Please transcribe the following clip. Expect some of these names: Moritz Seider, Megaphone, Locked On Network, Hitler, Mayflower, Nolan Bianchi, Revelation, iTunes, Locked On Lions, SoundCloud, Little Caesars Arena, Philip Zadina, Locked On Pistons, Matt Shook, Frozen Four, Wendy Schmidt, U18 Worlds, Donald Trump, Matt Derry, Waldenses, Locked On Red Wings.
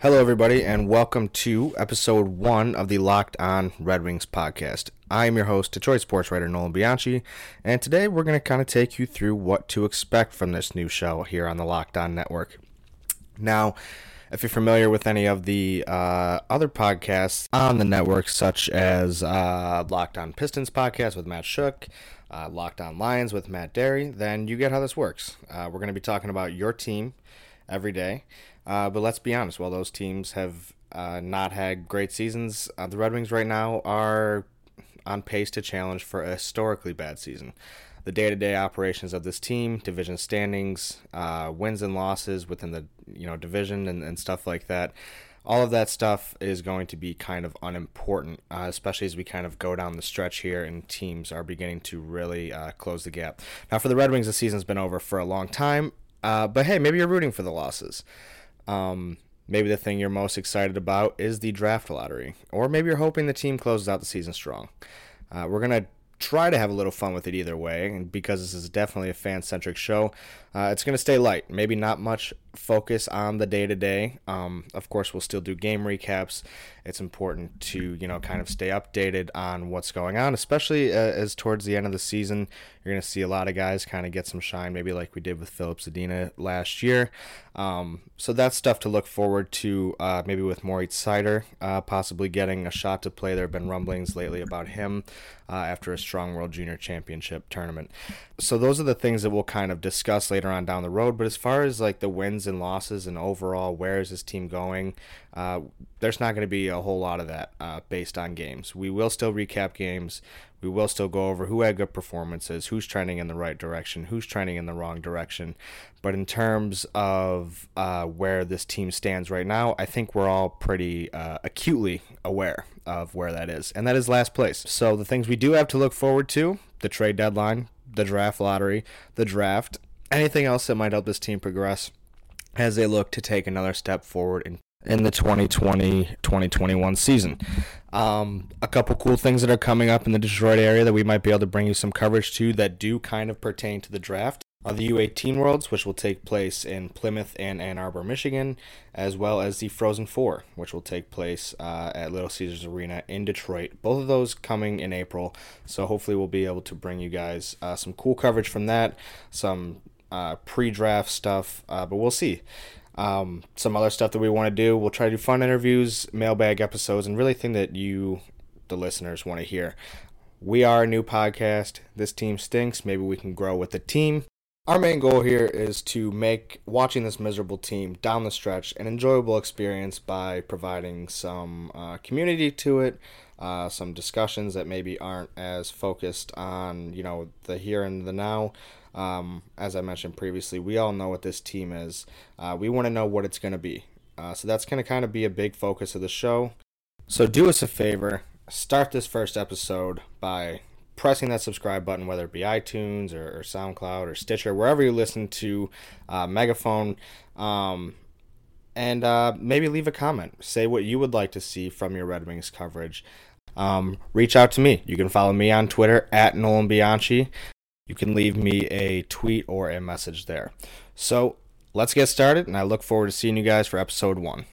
Hello, everybody, and welcome to episode 1 of the Locked On Red Wings podcast. I am your host, Detroit sports writer Nolan Bianchi, and today we're going to kind of take you through what to expect from this new show here on the Locked On Network. Now, if you're familiar with any of the other podcasts on the network, such as Locked On Pistons podcast with Matt Shook, Locked On Lions with Matt Derry, then you get how this works. We're going to be talking about your team every day. But let's be honest, while those teams have not had great seasons, the Red Wings right now are on pace to challenge for a historically bad season. The day-to-day operations of this team, division standings, wins and losses within the division and stuff like that, all of that stuff is going to be kind of unimportant, especially as we kind of go down the stretch here and teams are beginning to really close the gap. Now, for the Red Wings, the season's been over for a long time, but hey, maybe you're rooting for the losses. Maybe the thing you're most excited about is the draft lottery, or maybe you're hoping the team closes out the season strong. We're going to try to have a little fun with it either way, and because this is definitely a fan-centric show, it's going to stay light. Maybe not much focus on the day-to-day. Of course, we'll still do game recaps. It's important to, kind of stay updated on what's going on, especially as towards the end of the season, you're going to see a lot of guys kind of get some shine, maybe like we did with Philip Zadina last year. So that's stuff to look forward to, maybe with Moritz Seider possibly getting a shot to play. There have been rumblings lately about him after a strong World Junior Championship tournament. So those are the things that we'll kind of discuss later on down the road. But as far as like the wins and losses and overall where is this team going, there's not going to be a whole lot of that based on games. We will still recap games. We will still go over who had good performances, who's trending in the right direction, who's trending in the wrong direction. But in terms of where this team stands right now, I think we're all pretty acutely aware of where that is. And that is last place. So the things we do have to look forward to, the trade deadline, the draft lottery, the draft, anything else that might help this team progress as they look to take another step forward in the 2020-2021 season. A couple cool things that are coming up in the Detroit area that we might be able to bring you some coverage to that do kind of pertain to the draft are the U18 Worlds, which will take place in Plymouth and Ann Arbor, Michigan, as well as the Frozen Four, which will take place at Little Caesars Arena in Detroit. Both of those coming in April, so hopefully we'll be able to bring you guys some cool coverage from that, some pre-draft stuff, but we'll see. Some other stuff that we want to do. We'll try to do fun interviews, mailbag episodes, and really thing that you, the listeners, want to hear. We are a new podcast. This team stinks. Maybe we can grow with the team. Our main goal here is to make watching this miserable team down the stretch an enjoyable experience by providing some community to it, some discussions that maybe aren't as focused on, the here and the now. As I mentioned previously, we all know what this team is. We want to know what it's going to be. So that's going to kind of be a big focus of the show. So do us a favor, start this first episode by pressing that subscribe button, whether it be iTunes or SoundCloud or Stitcher, wherever you listen to Megaphone, and maybe leave a comment. Say what you would like to see from your Red Wings coverage. Reach out to me. You can follow me on Twitter at Nolan Bianchi. You can leave me a tweet or a message there. So let's get started, and I look forward to seeing you guys for episode 1.